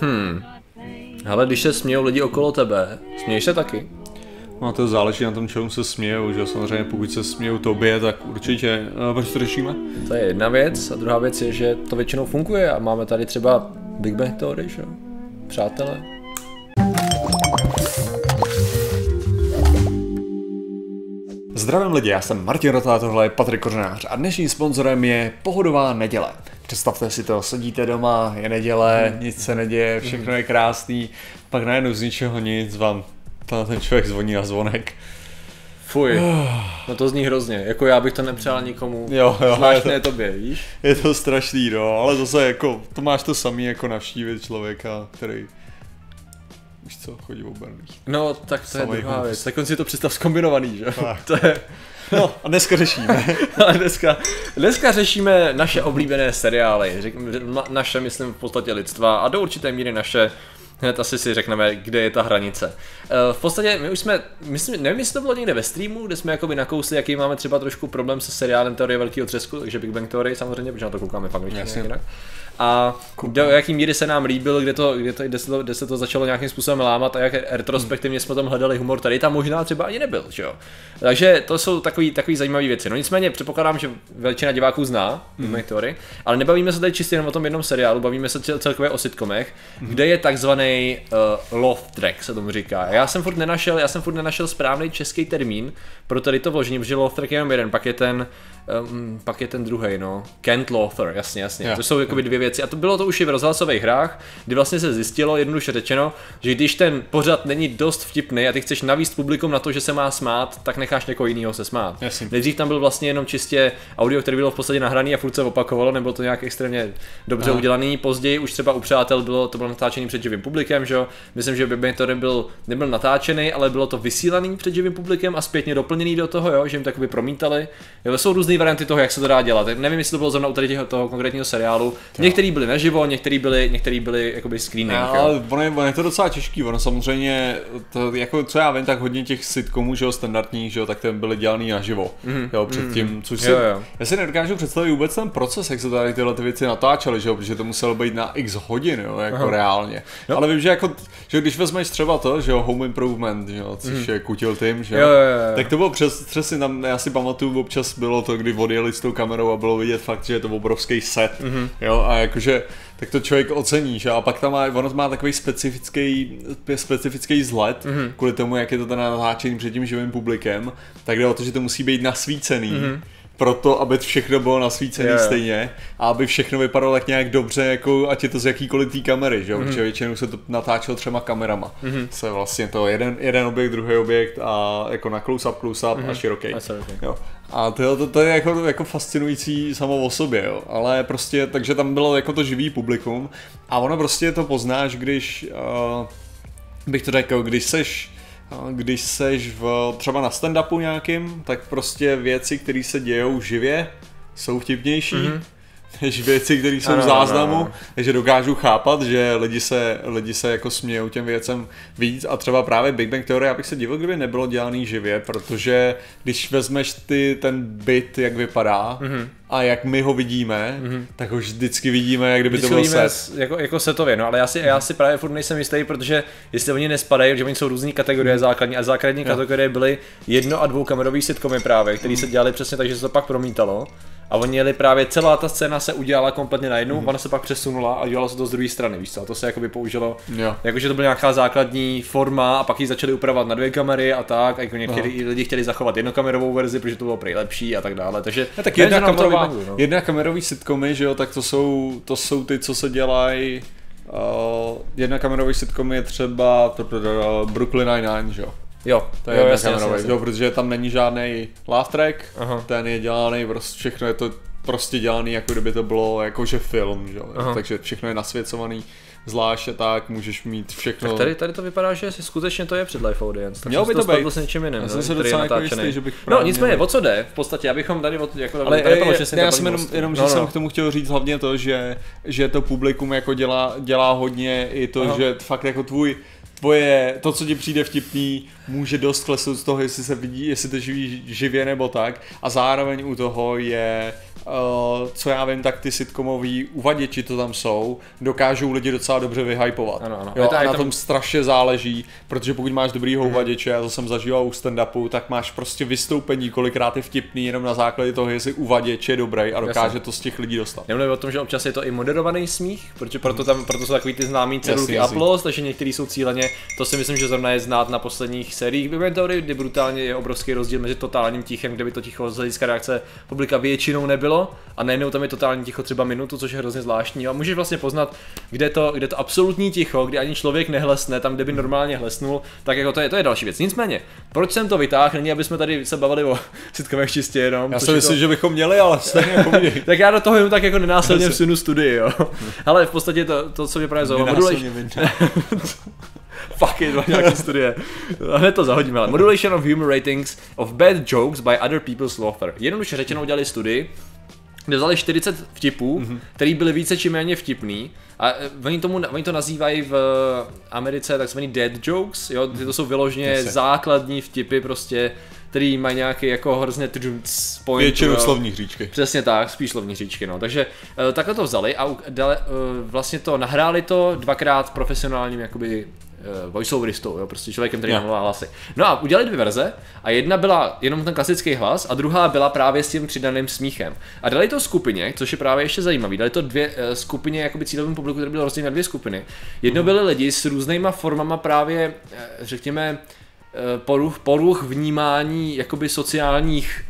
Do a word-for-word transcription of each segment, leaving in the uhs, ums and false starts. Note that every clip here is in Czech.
Hmm. Hele, když se smějou lidi okolo tebe, směješ se taky? No to záleží na tom, čemu se smějou, že samozřejmě pokud se smějou tobě, tak určitě, no, proč to řešíme? To je jedna věc a druhá věc je, že to většinou funguje a máme tady třeba Big Bang Theory, že? Přátelé. Zdravím lidi, já jsem Martin Rotá, tohle je Patrik Kořenář a dnešním sponzorem je Pohodová neděle. Představte si to, sedíte doma, je neděle, nic se neděje, všechno je krásný, pak najednou z ničeho nic vám ten člověk zvoní na zvonek. Fuj, no to zní hrozně, jako já bych to nepřál nikomu, jo, jo, zvláštně je to, tobě, víš? Je to strašný, no, ale zase jako, to máš to samý jako navštívit člověka, který... Víš co, chodí v obrných. No, tak to Samej je druhá hůz. Věc. Tak on si to představ zkombinovaný, že? To je... No, a dneska řešíme. a dneska, dneska řešíme naše oblíbené seriály. Řek, naše, myslím, v podstatě lidstva a do určité míry naše. Hned asi si řekneme, kde je ta hranice. V podstatě my už jsme, myslím, nevím, jestli to bylo někde ve streamu, kde jsme jakoby nakousli, jaký máme třeba trošku problém se seriálem Teorie velkého třesku, takže Big Bang Theory samozřejmě, protože na to koukáme fakt jinak. A do jaký míry se nám líbil, kde, to, kde, to, kde, se to, kde se to začalo nějakým způsobem lámat a jak retrospektivně jsme tam hledali humor, tady tam možná třeba ani nebyl, že jo. Takže to jsou takový, takový zajímavé věci. No nicméně předpokládám, že většina diváků zná Big Bang Theory, ale nebavíme se tady čistě jenom o tom jednom seriálu, bavíme se celkově o sitcomech, kde je takzvaný Uh, love track se tomu říká. Já jsem furt nenašel, já jsem furt nenašel správný český termín pro tady to vložení, protože love track je jenom jeden, pak je ten, um, pak je ten druhý, no. Kent Lothar, jasně, jasně. Yeah. To jsou jakoby dvě věci a to bylo to už i v rozhlasových hrách, kdy vlastně se zjistilo, jednoduše řečeno, že když ten pořad není dost vtipný a ty chceš navíst publikum na to, že se má smát, tak necháš někoho jiného se smát. Jasně. Nejdřív tam byl vlastně jenom čistě audio, které bylo v podstatě nahrané a furt se opakovalo, nebylo to nějak extrémně dobře Aha. udělaný. Později už třeba u přátel bylo to bylo natáčený před živým publikem, že jo. Myslím, že Big Bang Theory byl, nebyl natáčený, ale bylo to vysílaný před živým publikem a zpětně doplněný do toho, jo, že jim takový promítali. Jo, jsou různé varianty toho, jak se to dá dělat. Nevím, jestli to bylo zrovna u tady těho, toho konkrétního seriálu. Některý byli naživo, některý byli, některý byli jakoby screening. No, ale ono je, ono je to docela těžký, ono samozřejmě, to, jako co já vím, tak hodně těch sitcomů, že jo, standardních, že jo, tak ten byly dělaný naživo. Mm-hmm. Jo, předtím, mm-hmm. což si, jo, jo. Já si nedokážu představit vůbec ten proces, jak se tady tyhle ty věci natáčely, že jo, protože to muselo být na x hodin, jo, jako Aha. reálně. No. Ale vím, že jako, že když vezmeš třeba to, že jo, Home Improvement, že jo, což mm. je kutil tým, že jo, jo, jo, jo. tak to bylo přes, přesně tam, já si pamatuju, občas bylo to, kdy odjeli s tou kamerou a bylo vidět fakt, že je to obrovský set, mm-hmm. jo, a jakože, tak to člověk ocení, že a pak tam má, ono má takový specifický, specifický vzhled, mm-hmm. kvůli tomu, jak je to teda natáčení před tím živým publikem, tak jde o to, že to musí být nasvícený. Mm-hmm. Proto, aby všechno bylo nasvícené yeah. stejně a aby všechno vypadalo tak nějak dobře, jako ať je to z jakýkoliv té kamery, že? Mm-hmm. Protože většinou se to natáčelo třema kamerama. Mm-hmm. Se vlastně to jeden, jeden objekt, druhý objekt a jako na close up, close up mm-hmm. a široký. Jo. A to, to, to je jako, jako fascinující samo o sobě, jo. Ale prostě, takže tam bylo jako to živý publikum a ono prostě to poznáš, když, uh, bych to řekl, když seš Když seš v, třeba na stand-upu nějakým, tak prostě věci, které se dějou živě, jsou vtipnější mm-hmm. než věci, které jsou ano, v záznamu, ano. takže dokážu chápat, že lidi se, lidi se jako smějou těm věcem víc a třeba právě Big Bang Theory, já bych se divil, kdyby nebylo dělaný živě, protože když vezmeš ty ten byt, jak vypadá, mm-hmm. a jak my ho vidíme, mm-hmm. tak ho vždycky vidíme, jak kdyby vždycky to bylo set. Jako, jako setově, no ale já si, já si právě furt nejsem jistý, protože jestli oni nespadají, protože oni jsou různý kategorie mm. základní a základní yeah. kategorie byly jedno a dvou kamerový sitcomy právě, které mm. se dělali přesně tak, že se to pak promítalo. A oni jeli právě, celá ta scéna se udělala kompletně najednou, mm. ona se pak přesunula a dělalo se to z druhé strany, víš co, a to se jakoby použilo, yeah. jakože to byla nějaká základní forma a pak ji začali upravovat na dvě kamery a tak, a jako někteří lidi chtěli zachovat jednokamerovou verzi, protože to bylo prej lepší a tak dále, takže ja, tak jedna, kamerová, vybavu, no. jedna kamerový sitcomy, že jo, tak to jsou, to jsou ty, co se dělají, uh, jedna kamerový sitcomy je třeba Brooklyn Nine-Nine, že jo. Jo, to je jo, jasný, jasný, jasný. Jo, protože tam není žádný laugh track, Aha. ten je dělaný, prostě všechno je to prostě dělaný, jako kdyby to bylo jakože film, že? Takže všechno je nasvěcovaný, zvlášť tak, můžeš mít všechno. Tak tady, tady to vypadá, že skutečně to je před live audience, tak mělo by to spadlo s něčím jiným, no, se jako jistý, že bych no nicméně, o co jde, v podstatě, abychom tady od, jako ale tady toho, že já jsem jenom, jenom, že no, jsem no. k tomu chtěl říct hlavně to, že, že to publikum jako dělá, dělá hodně i to, Aha. že fakt jako tvůj tvoje, to, co ti přijde vtipný, může dost klesnout z toho, jestli se vidí, jestli to živí živě nebo tak. A zároveň u toho je, uh, co já vím, tak ty sitcomoví uvaděči, to tam jsou, dokážou lidi docela dobře vyhypovat. Ano, ano. Jo, a na tam... tom strašně záleží, protože pokud máš dobrýho uvaděče, já to jsem zažíval u stand-upu, tak máš prostě vystoupení, kolikrát je vtipný jenom na základě toho, jestli uvaděč je dobrý a dokáže jasně to z těch lidí dostat. Já mluvím o tom, že občas je to i moderovaný smích, protože proto, tam, proto jsou takový ty známý cedulky Aplos, takže některý jsou cíleně, to si myslím, že zrovna je znát na posledních sériích Big Bang Theory, kdy brutálně je obrovský rozdíl mezi totálním tichem, kde by to ticho z hlediska reakce publika většinou nebylo, a najednou tam je totální ticho třeba minutu, což je hrozně zvláštní. A můžeš vlastně poznat, kde to, kde to absolutní ticho, kdy ani člověk nehlesne, tam, kde by normálně hlesnul, tak jako to je, to je další věc. Nicméně, proč jsem to vytáhl? Není, aby jsme tady se bavili o sitcomech čistě jenom. Já si myslím, to... že bychom měli, ale stejně tak já do toho jenom tak jako nenásilně vsunu studii, jo. Ale v podstatě to, to co mě právě zaujalo. Fuck it, nějaké studie. Hned to zahodíme, ale Modulation of Humor Ratings of Bad Jokes by Other People's Laughter. Jednoduše řečeno udělali studii, kde vzali čtyřicet vtipů, mm-hmm. které byly více či méně vtipný, a oni, tomu, oni to nazývají v Americe takzvaný dead jokes, jo? To jsou vyloženě yes. základní vtipy prostě, který mají nějaký jako hrozně tdžunc point. Většinou slovní hříčky. Přesně tak, spíš slovní hříčky, no. Takže uh, takhle to vzali a uh, dali, uh, vlastně to nahráli to dvakrát profesionálním jakoby voiceoveristou, jo, prostě člověkem, který namluvá hlasy. No a udělali dvě verze a jedna byla jenom ten klasický hlas a druhá byla právě s tím přidaným smíchem. A dali to skupině, což je právě ještě zajímavý, dali to dvě uh, skupině, jakoby cílovým publiku, které bylo rozdělené na dvě skupiny. Jedno byly lidi s různýma formama právě, řekněme, poruch, poruch vnímání jakoby sociálních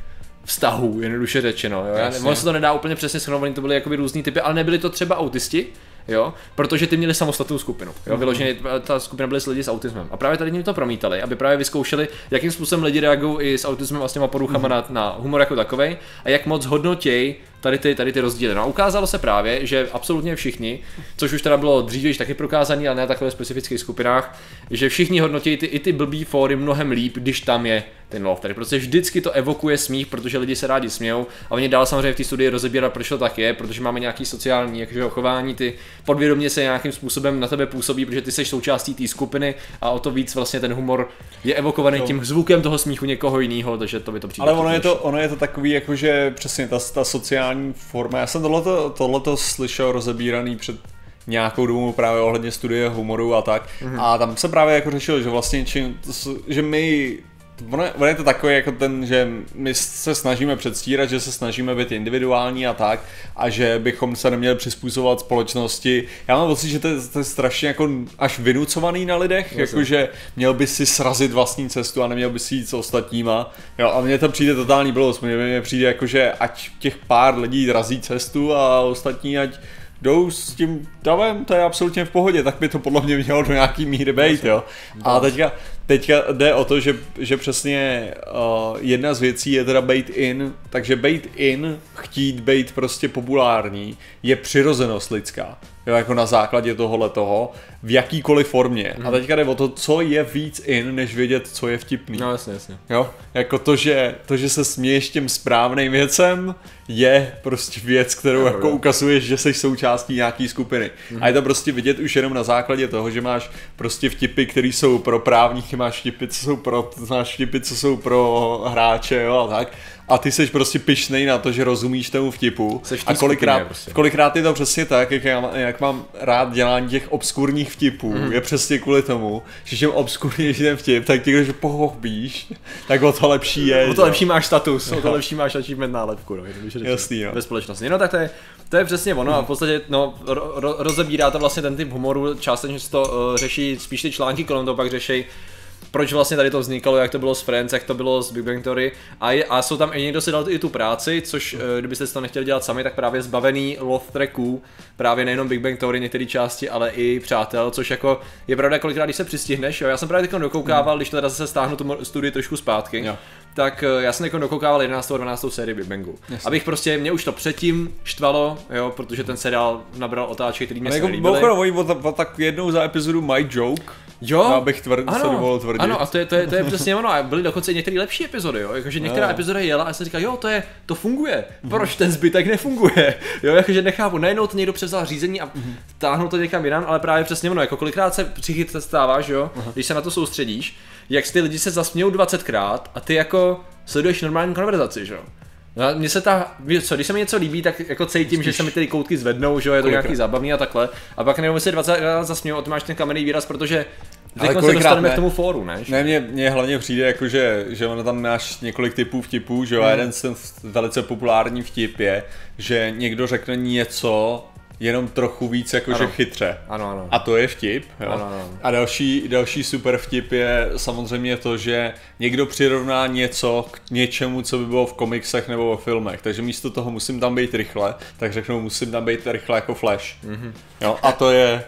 vztahů, jednoduše řečeno, jo. Ono se to nedá úplně přesně shrnout, to byly jakoby různý typy, ale nebyli to třeba autisti, jo, protože ty měli samostatnou skupinu, jo, vyloženě ta skupina byly s lidi s autismem a právě tady jim to promítali, aby právě vyzkoušeli, jakým způsobem lidi reagují i s autismem a s těma poruchama na, na humor jako takovej a jak moc hodnotěj tady ty, tady ty rozdíly. No a ukázalo se právě, že absolutně všichni, což už teda bylo dříve taky prokázané, ale ne na takové specifických skupinách, že všichni hodnotí ty, i ty blbý fóry mnohem líp, když tam je ten laughter. Protože vždycky to evokuje smích, protože lidi se rádi smějou a oni dál samozřejmě v té studii rozebírat, proč to tak je, protože máme nějaký sociální jakože, chování, ty podvědomě se nějakým způsobem na tebe působí, protože ty jsi součástí té skupiny a o to víc vlastně ten humor je evokovaný no. tím zvukem toho smíchu někoho jiného, takže to by to přijde. Ale ono je to, ono je to takový, jakože přesně ta, ta sociální forma. Já jsem tohleto, tohleto slyšel rozebíraný před nějakou dobu právě ohledně studie humoru a tak. Mm-hmm. A tam se právě jako řešilo, že vlastně čím, že my ono je, ono je to takový jako ten, že my se snažíme předstírat, že se snažíme být individuální a tak a že bychom se neměli přizpůsobovat společnosti. Já mám pocit, že to je, to je strašně jako až vynucovaný na lidech, jakože měl by si srazit vlastní cestu a neměl by si jít s ostatníma. Jo, a mně to přijde totální blbost, mně přijde jakože ať těch pár lidí razí cestu a ostatní ať jdou s tím davem, to je absolutně v pohodě, tak by to podle mě mělo do nějaký míry být, jo. A teďka, teďka jde o to, že, že přesně uh, jedna z věcí je teda bait in, takže bait in, chtít být prostě populární, je přirozenost lidská, jo, jako na základě tohohle toho, v jakýkoliv formě. A teďka jde o to, co je víc in, než vědět, co je vtipný. No jasně, jasně. Jo, jako to, že, to, že se směješ těm správným věcem, je prostě věc, kterou no, jako jo. ukazuješ, že jsi součástí nějaký skupiny. Mm-hmm. A je to prostě vidět už jenom na základě toho, že máš prostě vtipy, které jsou pro právníky, máš vtipy, co jsou pro, máš vtipy, co jsou pro hráče, jo, a tak. A ty jsi prostě pyšnej na to, že rozumíš tomu vtipu. A kolikrát, prostě. kolikrát je to přesně tak, jak, já, jak mám rád dělání těch obskurních vtipů, mm. je přesně kvůli tomu, že čím obskurnější ten vtip, tak když pochopíš, tak o to lepší je. O to lepší máš status, no. o to lepší máš achievement nálepku, no, jasný, jo. Ve společnosti. No tak to je, to je přesně ono a v podstatě no, ro, ro, rozebírá to vlastně ten typ humoru, částečně to uh, řeší, spíš ty články kolem toho pak řeší, proč vlastně tady to vznikalo, jak to bylo s Friends, jak to bylo s Big Bang Theory a, je, a jsou tam i někdo si dal i tu práci, což kdybyste si to nechtěli dělat sami, tak právě zbavený love tracků, právě nejenom Big Bang Theory některé části, ale i Přátel, což jako je pravda kolikrát, když se přistihneš, jo, já jsem právě teď dokoukával, když to teda zase stáhnu tu studii trošku zpátky, jo. Tak já jsem jako dokoukával jedenáctou a dvanáctou sérii Big Bangu. Jasně. Abych prostě, mě už to předtím štvalo, jo, protože ten seriál nabral otáčky, který mě se nelíbily. Bohužel, oni tak jednou za epizodu My Joke. Jo? Já bych tvrdil, se dovolil tvrdit. Ano, a to je, to je, to je přesně ono. A byly dokonce i některé lepší epizody, jo. Jakože některá no. epizoda jela a jsem říkal, jo, to je, to funguje. Proč ten zbytek nefunguje? Jo, jakože nechápu, najednou to někdo převzal řízení a táhnou to někam jinam, ale právě přesně ono. Jako kolikrát se psychicky stáváš, jo, aha, když se na to soustředíš, jak ty lidi se zasmějou dvacetkrát a ty jako sleduješ normální konverzaci, že jo. No, mně se ta, co, když se mi něco líbí, tak jako cítím, že se mi ty koutky zvednou, že jo, je to nějaký zábavný a takhle. A pak nevím, jestli dvacetkrát zasmějou, ty máš ten kamenný výraz, protože teď se dostaneme ne. k tomu fóru, ne? Ne, mně, mně hlavně přijde jako, že, že ono tam máš několik typů vtipů, že jo, hmm. a jeden z ten velice populární vtip je, že někdo řekne něco jenom trochu víc jakože chytře. Ano, ano. A to je vtip. Jo? Ano, ano. A další, další super vtip je samozřejmě to, že někdo přirovná něco k něčemu, co by bylo v komiksech nebo o filmech. Takže místo toho musím tam být rychle, tak řeknou musím tam být rychle jako Flash. Mm-hmm. Jo? A to je...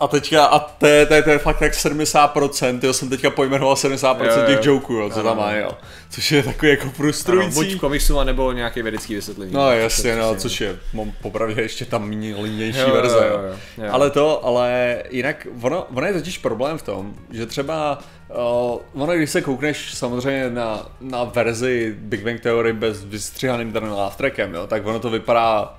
A teďka, a to je, to je, to je fakt tak sedmdesát procent, jo, jsem teďka pojmenoval sedmdesát procent jo, jo. těch joků, jo, co ano, tam má, jo. Což je takový jako frustrující. Ano, buď v komiksu, anebo nějaký vědecký vysvětlení. No jasně, no, což je, mám popravdě ještě tam línější verze, jo, jo, jo. Ale to, ale jinak, ono, ono je totiž problém v tom, že třeba, uh, ono když se koukneš samozřejmě na, na verzi Big Bang Theory bez vystřihaným ten laugh trackem, jo, tak ono to vypadá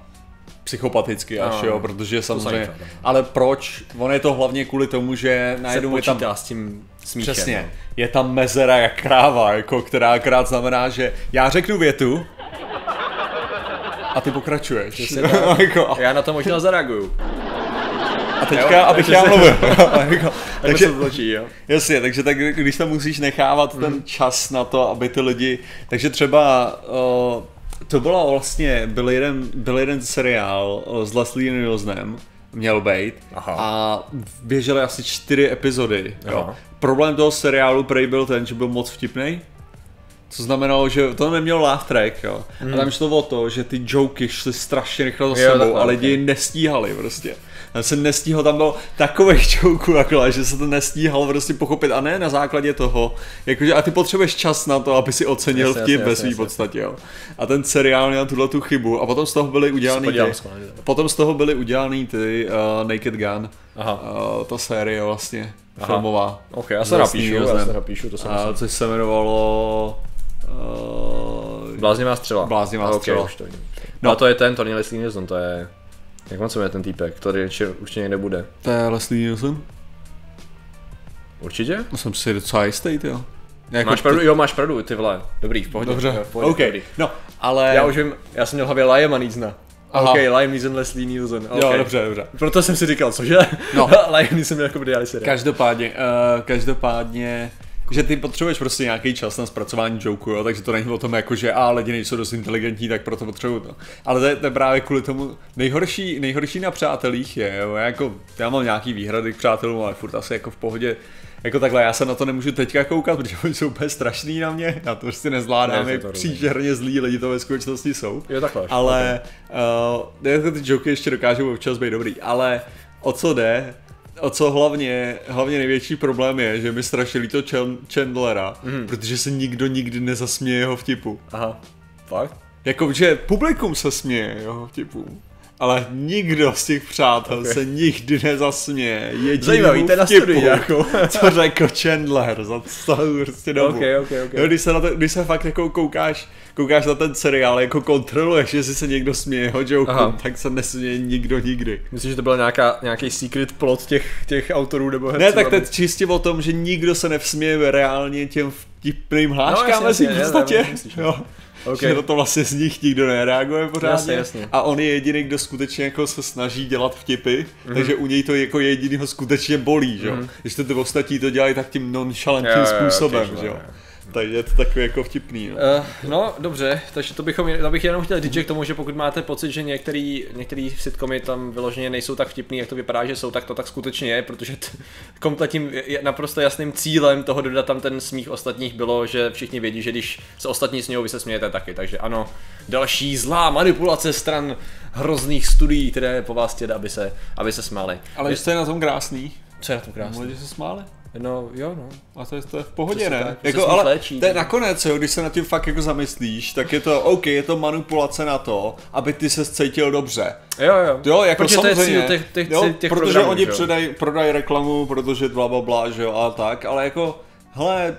psychopaticky až, no, jo, protože samozřejmě, samozřejmě, ale proč? On je to hlavně kvůli tomu, že najednou je tam... s tím smíchem. Přesně, no. Je tam mezera jak kráva, jako, která krát znamená, že já řeknu větu a ty pokračuješ. Jsi, no, jako. Já na to možná zareaguju. A teďka, jo, abych já mluvil. Jako, takže, zločí, jo. Jasně, takže tak, když tam musíš nechávat mm-hmm. ten čas na to, aby ty lidi... Takže třeba... Uh, To bylo vlastně, byl jeden, byl jeden seriál s Leslie Nielsenem, měl být, aha, a běžely asi čtyři epizody. Jo. Problém toho seriálu prej byl ten, že byl moc vtipnej, co znamenalo, že to nemělo laugh track, jo. Hmm. A tam šlo o to, že ty joky šly strašně rychle za sebou, jo, a lidi okay. nestíhali prostě. Tam se nestíhal, tam bylo takových joků, akorát, že se to nestíhal prostě pochopit, a ne na základě toho, jakože a ty potřebuješ čas na to, aby si ocenil vtip ve svý podstatě, jo. A ten seriál měl tuhle tu chybu a potom z toho byly udělaný ty, potom z toho byly udělaný ty uh, Naked Gun, aha, uh, ta série vlastně, aha, filmová. Ok, já se napíšu, já se napíšu, to samozřejmě. Což se jmenovalo... Uh, Bláznivá střela. Bláznivá okay, střela. To no a to je ten, to není Leslie Nielsen, to je... Jak on se jmenuje ten týpek, který určitě někde bude? To je Leslie Nielsen. Určitě? No, jsem si docela jistý, jo. Jako máš ty... pravdu, jo, máš pravdu, ty vole. Dobrý, v pohodě. Dobře, v pohodě, okay. Dobrý. No, ale... Já už vím, já jsem měl hlavě Liama Neesona. Aha. Ok, Liam Neeson, Leslie Nielsen, okay. Jo, dobře, dobře. Proto jsem si říkal, cože? No. Liam Neeson měl jako brdělý seriál. Každopádně, uh, každopádně... že ty potřebuješ prostě nějaký čas na zpracování joku, jo, takže to není o tom jako, že a lidi nejsou dost inteligentní, tak proto potřebuju to. Ale to je, to je právě kvůli tomu, nejhorší, nejhorší na přátelích je, jo, jako, já mám nějaký výhrady k přátelům, ale furt asi jako v pohodě, jako takhle, já se na to nemůžu teďka koukat, protože oni jsou úplně strašný na mě, já to prostě nezvládám, je příšerně zlí lidi to ve skutečnosti jsou, jo, takhle, ale okay. uh, ty joky ještě dokážou občas být dobrý, ale o co jde? O co hlavně, hlavně největší problém je, že mi strašně líto Chandlera, mm. protože se nikdo nikdy nezasměje jeho vtipu. Aha, fakt? Jako, že publikum se směje jeho vtipu, ale nikdo z těch přátel okay. se nikdy nezasměje jedinému vtipu, jako. Co řekl Chandler za celou prostě dobu. Okay, okay, okay. No, když, se na to, když se fakt jako koukáš, koukáš na ten seriál, jako kontroluješ, jestli se někdo směje jeho joke, tak se nesměje nikdo nikdy. Myslím, že to byl nějaký secret plot těch, těch autorů nebo herců? Ne, tak to je čistě o tom, že nikdo se nevsměje reálně těm vtipným hláškám no, mezi v podstatě. Okay. Že na to vlastně z nich nikdo nereaguje pořádně, jasně, jasně. A on je jediný, kdo skutečně jako se snaží dělat vtipy, mm-hmm. takže u něj to jako jedinýho skutečně bolí, že jo. Mm-hmm. Když to ty ostatní to dělají tak tím nonchalantním jo, způsobem, jo, že jo. Takže je to takový jako vtipný. No, uh, no dobře, takže to bychom, já bych jenom chtěl říct k tomu, že pokud máte pocit, že některý, některý sitcomy tam vyloženě nejsou tak vtipný, jak to vypadá, že jsou, tak to tak skutečně je, protože t- kompletním naprosto jasným cílem toho dodat tam ten smích ostatních bylo, že všichni vědí, že když se ostatní smějou, vy se smějete taky, takže ano, další zlá manipulace stran hrozných studií, které po vás chtějí, aby se, aby se smáli. Ale je... to je na tom krásný. Co je na tom krásný? Mluví, že se smáli. No jo, no. A to je, to je v pohodě, ne? Tak, jako, ale léčí, to je nakonec, jo, když se nad tím fakt jako zamyslíš, tak je to OK, je to manipulace na to, aby ty se cítil dobře. Jo, jo. Jo, jako protože samozřejmě. Těch, těch, jo, těch protože programů, oni prodají prodaj reklamu, protože blablabla, že jo, a tak, ale jako, hele,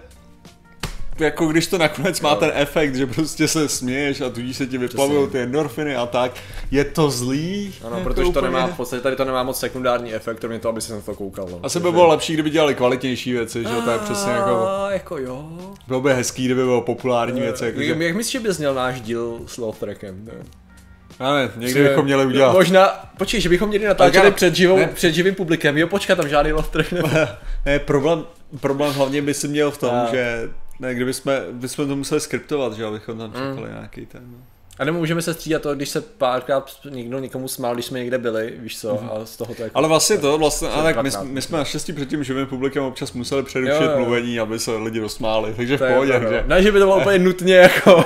jako když to nakonec má ten efekt, že prostě se směješ a tudíž se ti vyplavují ty endorfiny a tak, je to zlý? Ano, protože to, úplně... to nemá, v podstatě tady to nemá moc sekundární efekt, kromě toho, aby si na to koukal. No. Asi by bylo lepší, kdyby dělali kvalitnější věci, že to je přesně jako... jako jo. Bylo by hezký, kdyby bylo populární věci. Jako, že... Jak myslíš, že by zněl náš díl s Love Trackem? Ale někdy bychom měli udělat. Možná, počkej, že bychom měli natáčet já... před, živou, před živým publikem, jo počkat, tam žádný Love Track ne. Ne, problém, problém hlavně by si měl v tom, já... že... Ne, kdybychom bychom to museli skriptovat, že abychom tam čekali mm. nějaký ten. No. A nemůžeme se střídat to, když se párkrát někdo někomu smál, když jsme někde byli, víš co, mm. a z toho to jako... Ale vlastně to, vlastně, a tak my, my jsme naštěstí před tím živým publikem občas museli přerušit jo, jo. mluvení, aby se lidi dosmáli, takže to v pohodě, že... Ne, že by to bylo úplně nutně jako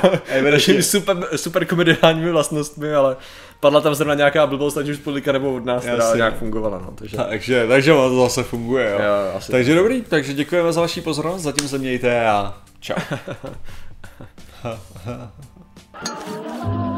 našimi super, super komediálními vlastnostmi, ale padla tam zrovna nějaká blbost, ať už publika nebo od nás, která nějak fungovala, no, takže... Takže, takže to zase funguje, jo. jo asi takže tak. Dobrý, takže děkujeme za vaši pozornost, zatím se mějte a čau. Ha, ha.